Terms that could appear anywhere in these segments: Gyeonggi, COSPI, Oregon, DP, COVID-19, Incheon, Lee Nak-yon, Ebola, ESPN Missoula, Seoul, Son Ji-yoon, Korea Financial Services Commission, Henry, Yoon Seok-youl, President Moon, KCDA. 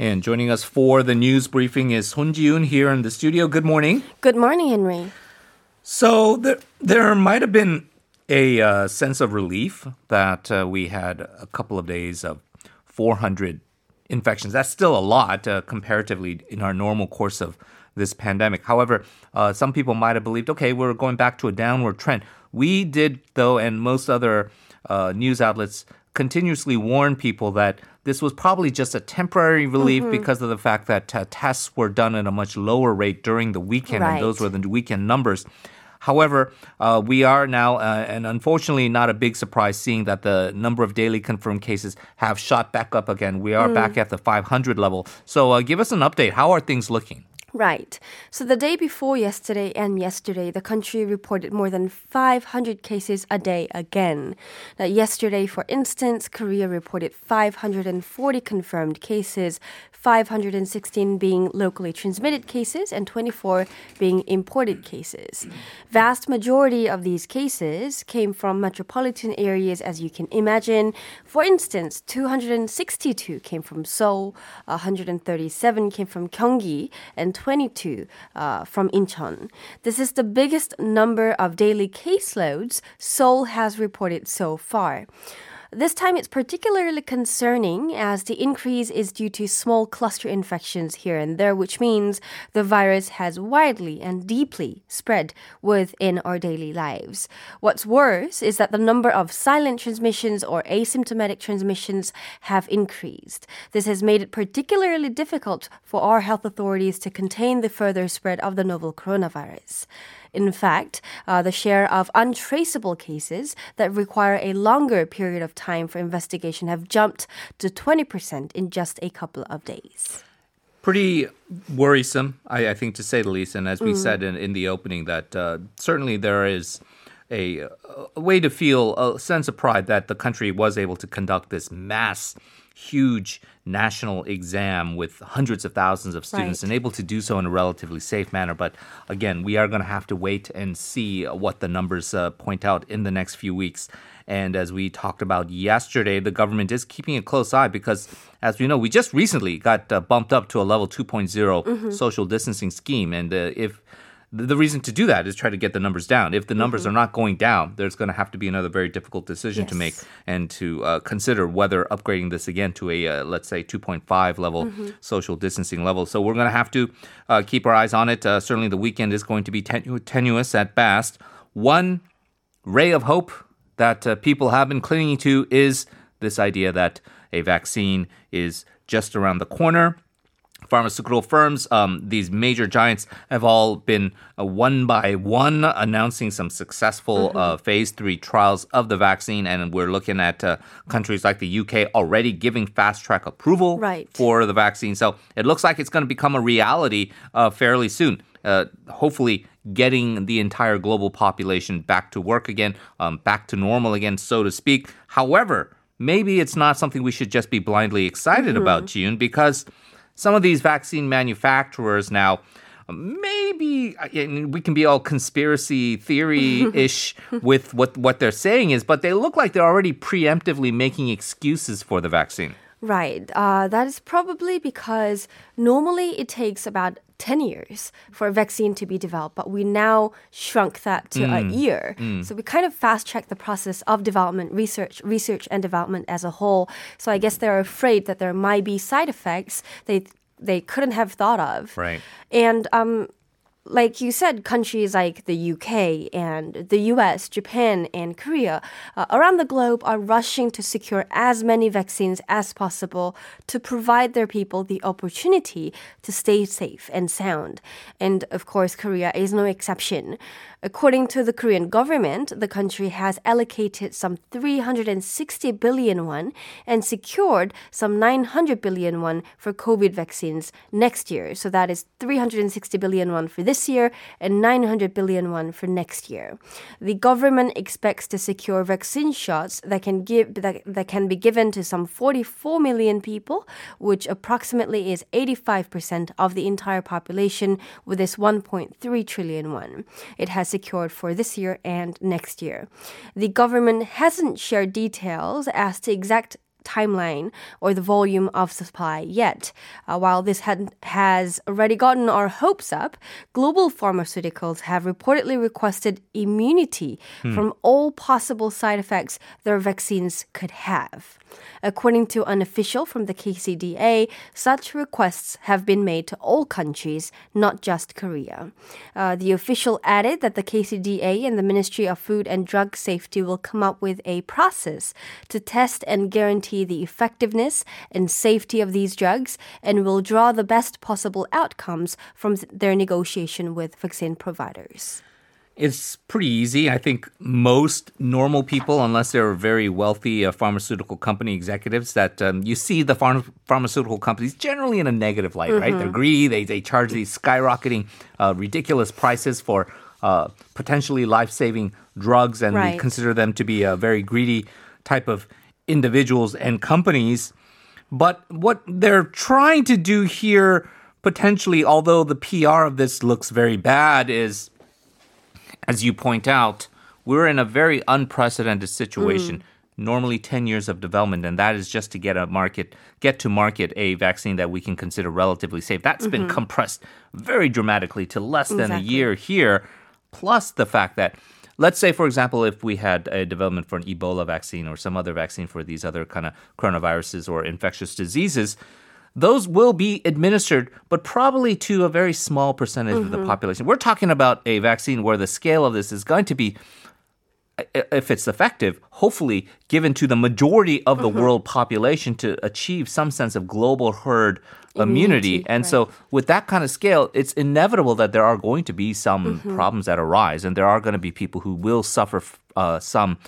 And joining us for the news briefing is Son Ji-yoon here in the studio. Good morning. Good morning, Henry. So there might have been a sense of relief that we had a couple of days of 400 infections. That's still a lot comparatively in our normal course of this pandemic. However, some people might have believed, okay, we're going back to a downward trend. We did, though, and most other news outlets continuously warn people that this was probably just a temporary relief because of the fact that tests were done at a much lower rate during the weekend, and those were the weekend numbers. However, we are now, and unfortunately not a big surprise, seeing that the number of daily confirmed cases have shot back up again. We are back at the 500 level. So give us an update. How are things looking? Right. So the day before yesterday and yesterday, the country reported more than 500 cases a day again. Now, yesterday, for instance, Korea reported 540 confirmed cases, 516 being locally transmitted cases, and 24 being imported cases. Vast majority of these cases came from metropolitan areas, as you can imagine. For instance, 262 came from Seoul, 137 came from Gyeonggi, and 22 from Incheon. This is the biggest number of daily caseloads Seoul has reported so far. This time it's particularly concerning as the increase is due to small cluster infections here and there, which means the virus has widely and deeply spread within our daily lives. What's worse is that the number of silent transmissions or asymptomatic transmissions have increased. This has made it particularly difficult for our health authorities to contain the further spread of the novel coronavirus. In fact, the share of untraceable cases that require a longer period of time for investigation have jumped to 20% in just a couple of days. Pretty worrisome, I think, to say the least. And as we said in the opening, that certainly there is a way to feel a sense of pride that the country was able to conduct this mass, huge national exam with hundreds of thousands of students and able to do so in a relatively safe manner. But again, we are going to have to wait and see what the numbers point out in the next few weeks. And as we talked about yesterday, the government is keeping a close eye because, as we know, we just recently got bumped up to a level 2.0 social distancing scheme. And if the reason to do that is try to get the numbers down. If the numbers are not going down, there's going to have to be another very difficult decision to make and to consider whether upgrading this again to a, let's say, 2.5 level social distancing level. So we're going to have to keep our eyes on it. Certainly the weekend is going to be tenuous at best. One ray of hope that people have been clinging to is this idea that a vaccine is just around the corner. Pharmaceutical firms, these major giants, have all been one by one announcing some successful phase 3 trials of the vaccine. And we're looking at countries like the UK already giving fast-track approval for the vaccine. So it looks like it's going to become a reality fairly soon. Hopefully getting the entire global population back to work again, back to normal again, so to speak. However, maybe it's not something we should just be blindly excited about, Ji-yoon, because some of these vaccine manufacturers now, maybe we can be all conspiracy theory-ish with what they're saying is, but they look like they're already preemptively making excuses for the vaccine. Right. That is probably because normally it takes about 10 years for a vaccine to be developed, but we now shrunk that to a year. So we kind of fast-tracked the process of development, research and development as a whole. So I guess they're afraid that there might be side effects they couldn't have thought of. Right. And like you said, countries like the UK and the US, Japan and Korea around the globe are rushing to secure as many vaccines as possible to provide their people the opportunity to stay safe and sound. And of course, Korea is no exception. According to the Korean government, the country has allocated some 360 billion won and secured some 900 billion won for COVID vaccines next year. So that is 360 billion won for this year and 900 billion won for next year. The government expects to secure vaccine shots that can be given to some 44 million people, which approximately is 85% of the entire population with this 1.3 trillion won it has secured for this year and next year. The government hasn't shared details as to exact timeline or the volume of supply yet. While this has already gotten our hopes up, global pharmaceuticals have reportedly requested immunity from all possible side effects their vaccines could have. According to an official from the KCDA, such requests have been made to all countries, not just Korea. The official added that the KCDA and the Ministry of Food and Drug Safety will come up with a process to test and guarantee the effectiveness and safety of these drugs and will draw the best possible outcomes from their negotiation with vaccine providers. It's pretty easy. I think most normal people, unless they're very wealthy pharmaceutical company executives, that you see the pharmaceutical companies generally in a negative light, right? They're greedy. They charge these skyrocketing, ridiculous prices for potentially life-saving drugs, and we consider them to be a very greedy type of individuals and companies. But what they're trying to do here, potentially, although the PR of this looks very bad, is, as you point out, we're in a very unprecedented situation. Normally 10 years of development, and that is just to get to market a vaccine that we can consider relatively safe. That's been compressed very dramatically to less than a year here, plus the fact that, let's say, for example, if we had a development for an Ebola vaccine or some other vaccine for these other kind of coronaviruses or infectious diseases, those will be administered, but probably to a very small percentage of the population. We're talking about a vaccine where the scale of this is going to be, if it's effective, hopefully given to the majority of the world population to achieve some sense of global herd immunity. And so with that kind of scale, it's inevitable that there are going to be some problems that arise, and there are going to be people who will suffer some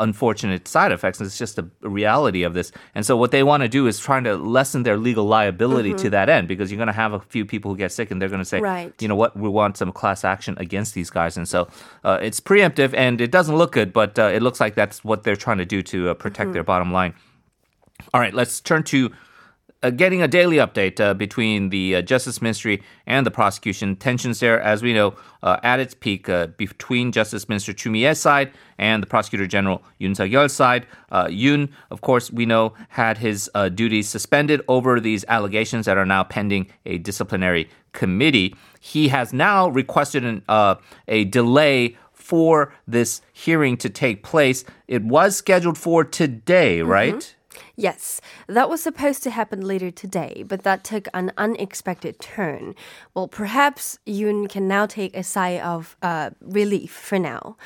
unfortunate side effects. And it's just a reality of this. And so what they want to do is trying to lessen their legal liability to that end, because you're going to have a few people who get sick and they're going to say, you know what, we want some class action against these guys. And so it's preemptive and it doesn't look good, but it looks like that's what they're trying to do to protect their bottom line. All right, let's turn to getting a daily update between the Justice Ministry and the prosecution. Tensions there, as we know, at its peak between Justice Minister Chumye's side and the Prosecutor General Yoon Seok-youl's side. Yoon, of course, we know, had his duties suspended over these allegations that are now pending a disciplinary committee. He has now requested a delay for this hearing to take place. It was scheduled for today, right? Yes, that was supposed to happen later today, but that took an unexpected turn. Well, perhaps Yoon can now take a sigh of relief for now.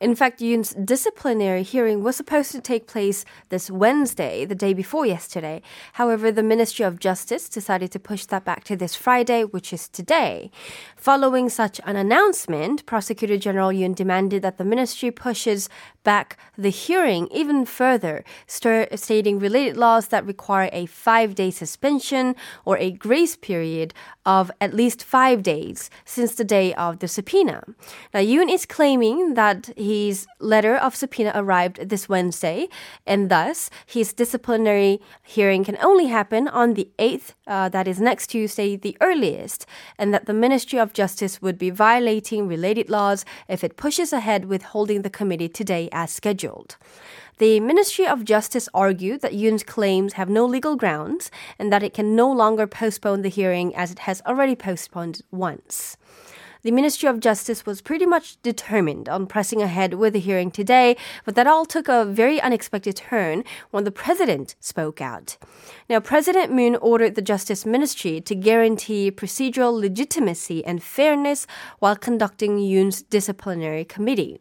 In fact, Yoon's disciplinary hearing was supposed to take place this Wednesday, the day before yesterday. However, the Ministry of Justice decided to push that back to this Friday, which is today. Following such an announcement, Prosecutor General Yoon demanded that the ministry pushes back the hearing even further, stating related laws that require a 5-day suspension or a grace period of at least 5 days since the day of the subpoena. Now, Yoon is claiming that his letter of subpoena arrived this Wednesday, and thus his disciplinary hearing can only happen on the 8th, that is next Tuesday, the earliest, and that the Ministry of Justice would be violating related laws if it pushes ahead with holding the committee today as scheduled. The Ministry of Justice argued that Yoon's claims have no legal grounds and that it can no longer postpone the hearing as it has already postponed once. The Ministry of Justice was pretty much determined on pressing ahead with the hearing today, but that all took a very unexpected turn when the president spoke out. Now, President Moon ordered the Justice Ministry to guarantee procedural legitimacy and fairness while conducting Yoon's disciplinary committee.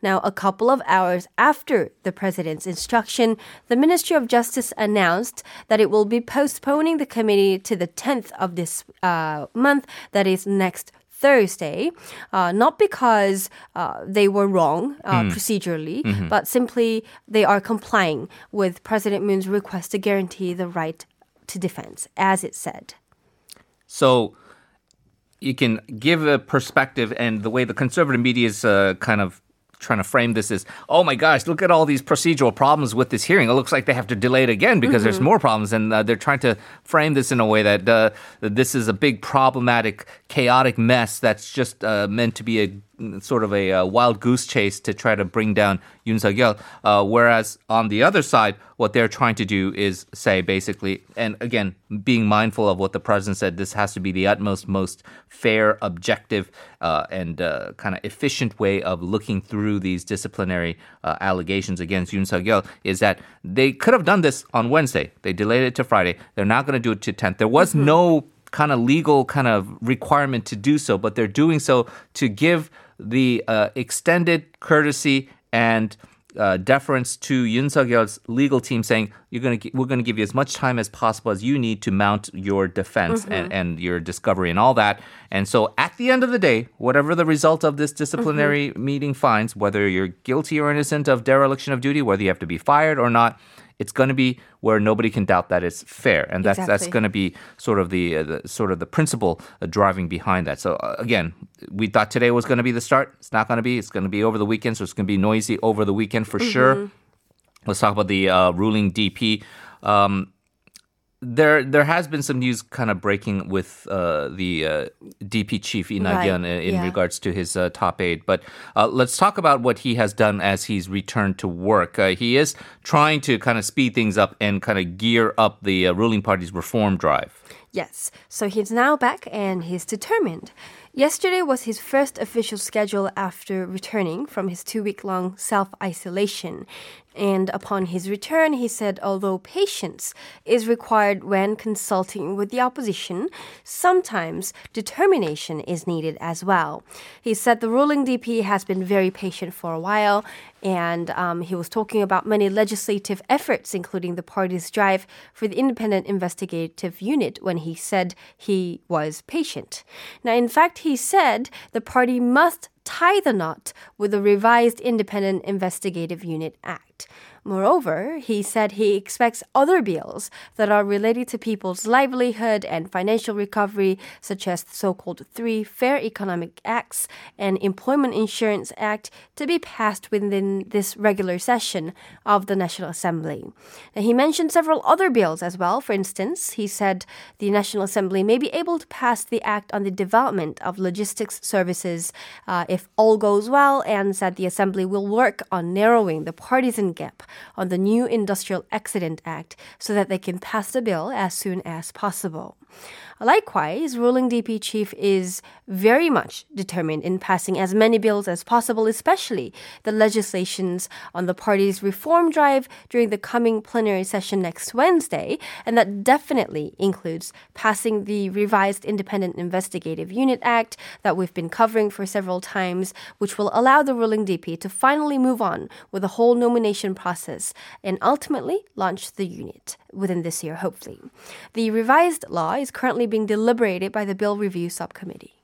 Now, a couple of hours after the president's instruction, the Ministry of Justice announced that it will be postponing the committee to the 10th of this month, that is next Thursday, not because they were wrong procedurally, but simply they are complying with President Moon's request to guarantee the right to defense, as it said. So you can give a perspective, and the way the conservative media is kind of trying to frame this is, oh my gosh, look at all these procedural problems with this hearing. It looks like they have to delay it again because there's more problems, and they're trying to frame this in a way that this is a big problematic, chaotic mess that's just meant to be a sort of a wild goose chase to try to bring down Yoon Seok-youl. Whereas on the other side, what they're trying to do is say basically, and again, being mindful of what the president said, this has to be the utmost, most fair, objective, and kind of efficient way of looking through these disciplinary allegations against Yoon Seok-youl, is that they could have done this on Wednesday. They delayed it to Friday. They're not going to do it to 10th. There was no kind of legal kind of requirement to do so, but they're doing so to give the extended courtesy and deference to Yoon Seok-youl's legal team, saying we're going to give you as much time as possible as you need to mount your defense and your discovery and all that. And so at the end of the day, whatever the result of this disciplinary meeting finds, whether you're guilty or innocent of dereliction of duty, whether you have to be fired or not, it's going to be where nobody can doubt that it's fair, and that's going to be sort of the principle driving behind that. So again, we thought today was going to be the start. It's not going to be. It's going to be over the weekend, so it's going to be noisy over the weekend for sure. Let's talk about the ruling DP. There has been some news kind of breaking with the DP chief, Lee Nak-yon, in regards to his top aide. But let's talk about what he has done as he's returned to work. He is trying to kind of speed things up and kind of gear up the ruling party's reform drive. Yes, so he's now back and he's determined. Yesterday was his first official schedule after returning from his 2-week-long self-isolation. And upon his return, he said, although patience is required when consulting with the opposition, sometimes determination is needed as well. He said the ruling DP has been very patient for a while, and he was talking about many legislative efforts, including the party's drive for the Independent Investigative Unit, when he said he was patient. Now, in fact, he said the party must tie the knot with the revised Independent Investigative Unit Act. Moreover, he said he expects other bills that are related to people's livelihood and financial recovery, such as the so-called 3 Fair Economic Acts and Employment Insurance Act, to be passed within this regular session of the National Assembly. Now, he mentioned several other bills as well. For instance, he said the National Assembly may be able to pass the act on the development of logistics services if all goes well, and said the Assembly will work on narrowing the partisan gap on the new Industrial Accident Act so that they can pass the bill as soon as possible. Likewise, ruling DP chief is very much determined in passing as many bills as possible, especially the legislations on the party's reform drive during the coming plenary session next Wednesday, and that definitely includes passing the revised Independent Investigative Unit Act that we've been covering for several times, which will allow the ruling DP to finally move on with the whole nomination process and ultimately launch the unit within this year, hopefully. The revised law is currently being deliberated by the Bill Review Subcommittee.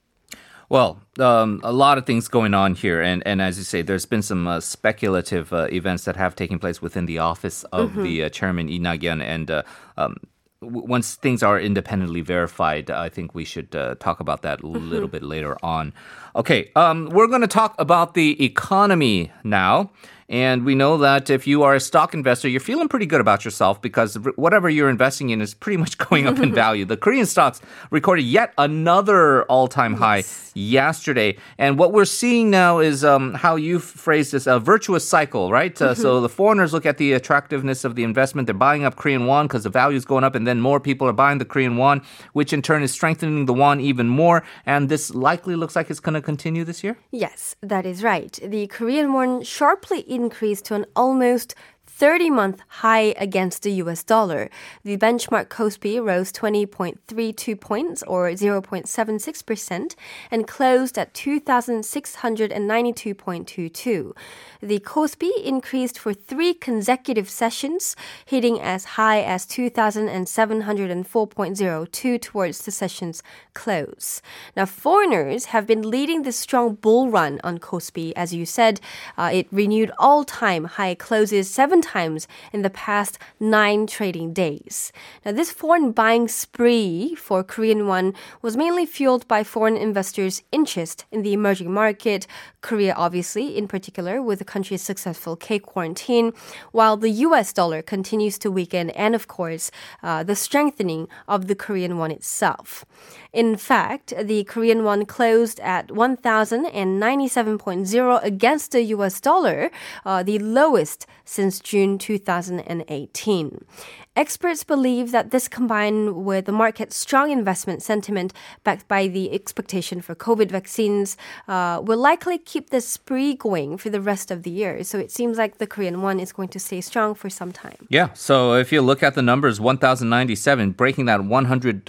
Well, a lot of things going on here. And as you say, there's been some speculative events that have taken place within the office of the chairman, Lee Nak-yon. And once things are independently verified, I think we should talk about that a little bit later on. Okay, we're going to talk about the economy now. And we know that if you are a stock investor, you're feeling pretty good about yourself because whatever you're investing in is pretty much going up in value. The Korean stocks recorded yet another all-time high yesterday. And what we're seeing now is how you've phrased this, a virtuous cycle, right? So the foreigners look at the attractiveness of the investment. They're buying up Korean won because the value is going up, and then more people are buying the Korean won, which in turn is strengthening the won even more. And this likely looks like it's going to continue this year? Yes, that is right. The Korean won sharply increased to an almost 30-month high against the U.S. dollar. The benchmark COSPI rose 20.32 points, or 0.76%, and closed at 2,692.22. The COSPI increased for 3 consecutive sessions, hitting as high as 2,704.02 towards the session's close. Now, foreigners have been leading this strong bull run on COSPI. As you said, it renewed all-time high closes 7 times times in the past 9 trading days. Now, this foreign buying spree for Korean won was mainly fueled by foreign investors' interest in the emerging market, Korea obviously, in particular, with the country's successful K-quarantine, while the U.S. dollar continues to weaken and, of course, the strengthening of the Korean won itself. In fact, the Korean won closed at 1,097.0 against the U.S. dollar, the lowest since June 2018. Experts believe that this, combined with the market's strong investment sentiment backed by the expectation for COVID vaccines, will likely keep this spree going for the rest of the year. So it seems like the Korean won is going to stay strong for some time. Yeah, so if you look at the numbers, 1,097, breaking that 1,100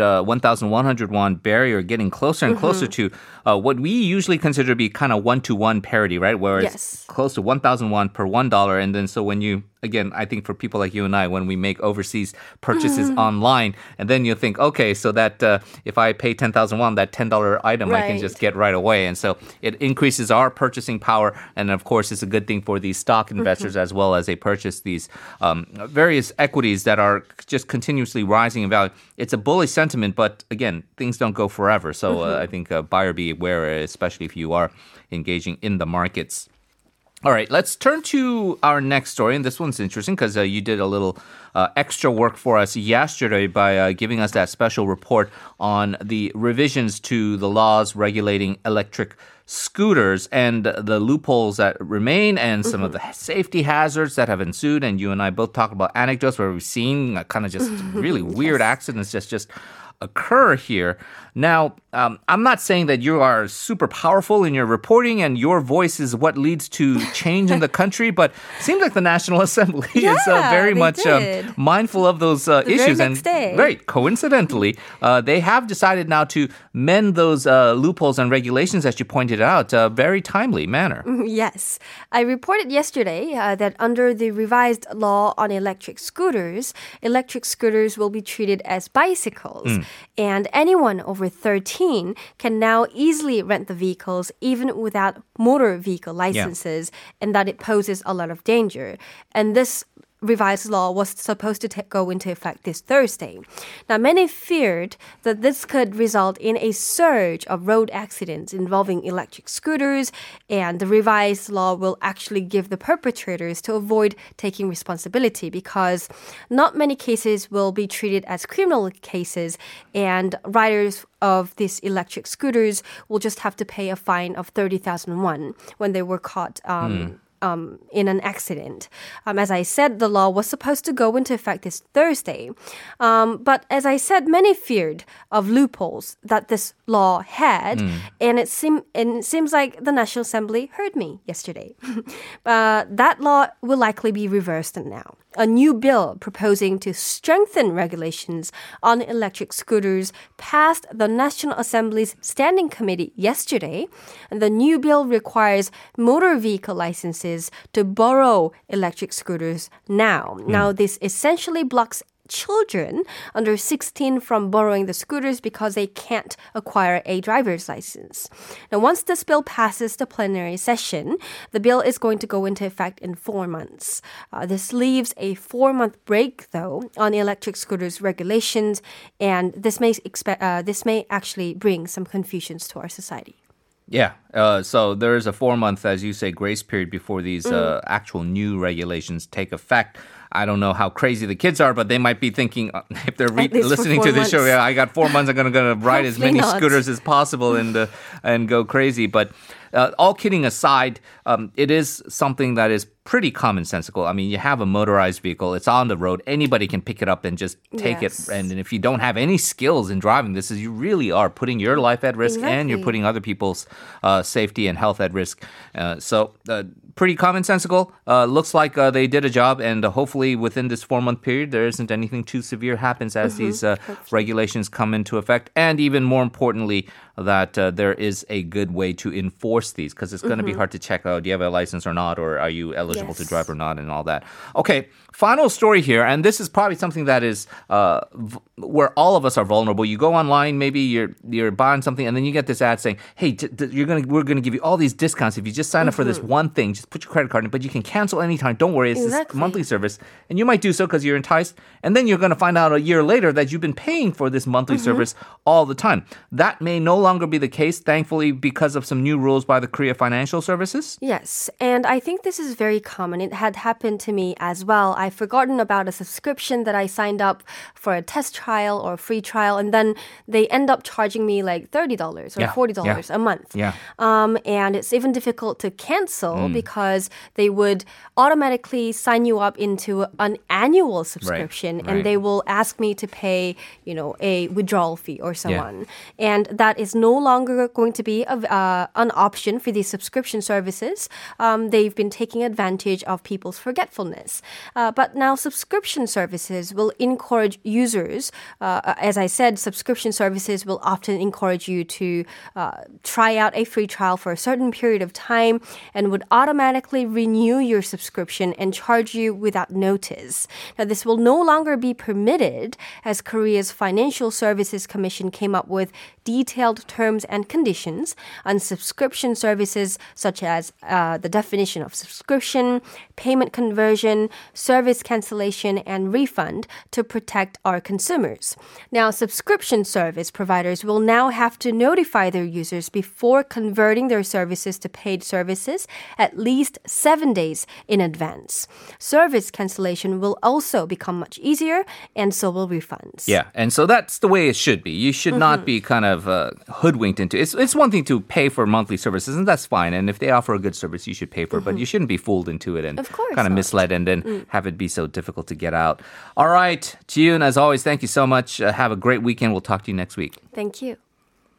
won barrier, getting closer and closer to what we usually consider to be kind of one-to-one parity, right? Where it's close to 1,000 won per $1. And then so when you... Again, I think for people like you and I, when we make overseas purchases online, and then you think, okay, so that if I pay 10,000 won, that $10 item I can just get right away. And so it increases our purchasing power. And of course, it's a good thing for these stock investors as well as they purchase these various equities that are just continuously rising in value. It's a bullish sentiment, but again, things don't go forever. So I think buyer beware, especially if you are engaging in the markets. All right, let's turn to our next story. And this one's interesting because you did a little extra work for us yesterday by giving us that special report on the revisions to the laws regulating electric scooters and the loopholes that remain and some of the safety hazards that have ensued. And you and I both talked about anecdotes where we've seen kind of just really weird accidents just occur here. Now, I'm not saying that you are super powerful in your reporting and your voice is what leads to change in the country, but it seems like the National Assembly is very much mindful of those issues. And right, coincidentally, they have decided now to mend those loopholes and regulations, as you pointed out, very timely manner. Yes. I reported yesterday that under the revised law on electric scooters will be treated as bicycles, and anyone over 13 can now easily rent the vehicles even without motor vehicle licenses, and that it poses a lot of danger. And this revised law was supposed to go into effect this Thursday. Now, many feared that this could result in a surge of road accidents involving electric scooters, and the revised law will actually give the perpetrators to avoid taking responsibility because not many cases will be treated as criminal cases, and riders of these electric scooters will just have to pay a fine of 30,000 won when they were caught in an accident. As I said, the law was supposed to go into effect this Thursday. But as I said, many feared of loopholes that this law had. And it seems like the National Assembly heard me yesterday. That law will likely be reversed now. A new bill proposing to strengthen regulations on electric scooters passed the National Assembly's Standing Committee yesterday. And the new bill requires motor vehicle licenses to borrow electric scooters now. Now, this essentially blocks children under 16 from borrowing the scooters because they can't acquire a driver's license. Now, once this bill passes the plenary session, the bill is going to go into effect in 4 months. This leaves a 4-month break, though, on electric scooters regulations, and this may actually bring some confusions to our society. Yeah, so there is a 4-month, as you say, grace period before these actual new regulations take effect. I don't know how crazy the kids are, but they might be thinking, if they're listening to this show, yeah, I got 4 months, I'm going to ride as many scooters as possible and go crazy. But all kidding aside, it is something that is pretty commonsensical. I mean, you have a motorized vehicle. It's on the road. Anybody can pick it up and just take it. And if you don't have any skills in driving this, you really are putting your life at risk and you're putting other people's safety and health at risk. So pretty commonsensical. Looks like they did a job, and hopefully within this 4-month period, there isn't anything too severe happens as these regulations come into effect. And even more importantly, that there is a good way to enforce these, because it's going to be hard to check, do you have a license or not, or are you eligible eligible to drive or not and all that. Okay, final story here, and this is probably something that is where all of us are vulnerable. You go online, maybe you're buying something, and then you get this ad saying, hey, we're going to give you all these discounts if you just sign up for this one thing. Just put your credit card in, but you can cancel anytime. Don't worry, it's this monthly service. And you might do so because you're enticed, and then you're going to find out a year later that you've been paying for this monthly service all the time. That may no longer be the case, thankfully, because of some new rules by the Korea Financial Services. Yes, and I think this is very common. It had happened to me as well. I've forgotten about a subscription that I signed up for a test trial or a free trial, and then they end up charging me like $30 or $40 a month. Yeah. And it's even difficult to cancel because they would automatically sign you up into an annual subscription, and they will ask me to pay, you know, a withdrawal fee or someone. Yeah. And that is no longer going to be an option for these subscription services. They've been taking advantage of people's forgetfulness. But now subscription services will encourage users. As I said, subscription services will often encourage you to try out a free trial for a certain period of time and would automatically renew your subscription and charge you without notice. Now, this will no longer be permitted as Korea's Financial Services Commission came up with detailed terms and conditions on subscription services such as the definition of subscription, payment conversion, service cancellation, and refund to protect our consumers. Now, subscription service providers will now have to notify their users before converting their services to paid services at least 7 days in advance. Service cancellation will also become much easier, and so will refunds. Yeah, and so that's the way it should be. You should not be kind of hoodwinked into it. It's one thing to pay for monthly services, and that's fine. And if they offer a good service, you should pay for it. But you shouldn't be fooled into it and kind of misled and then have it be so difficult to get out. All right, Ji-yoon, as always, thank you so much. Have a great weekend. We'll talk to you next week. Thank you.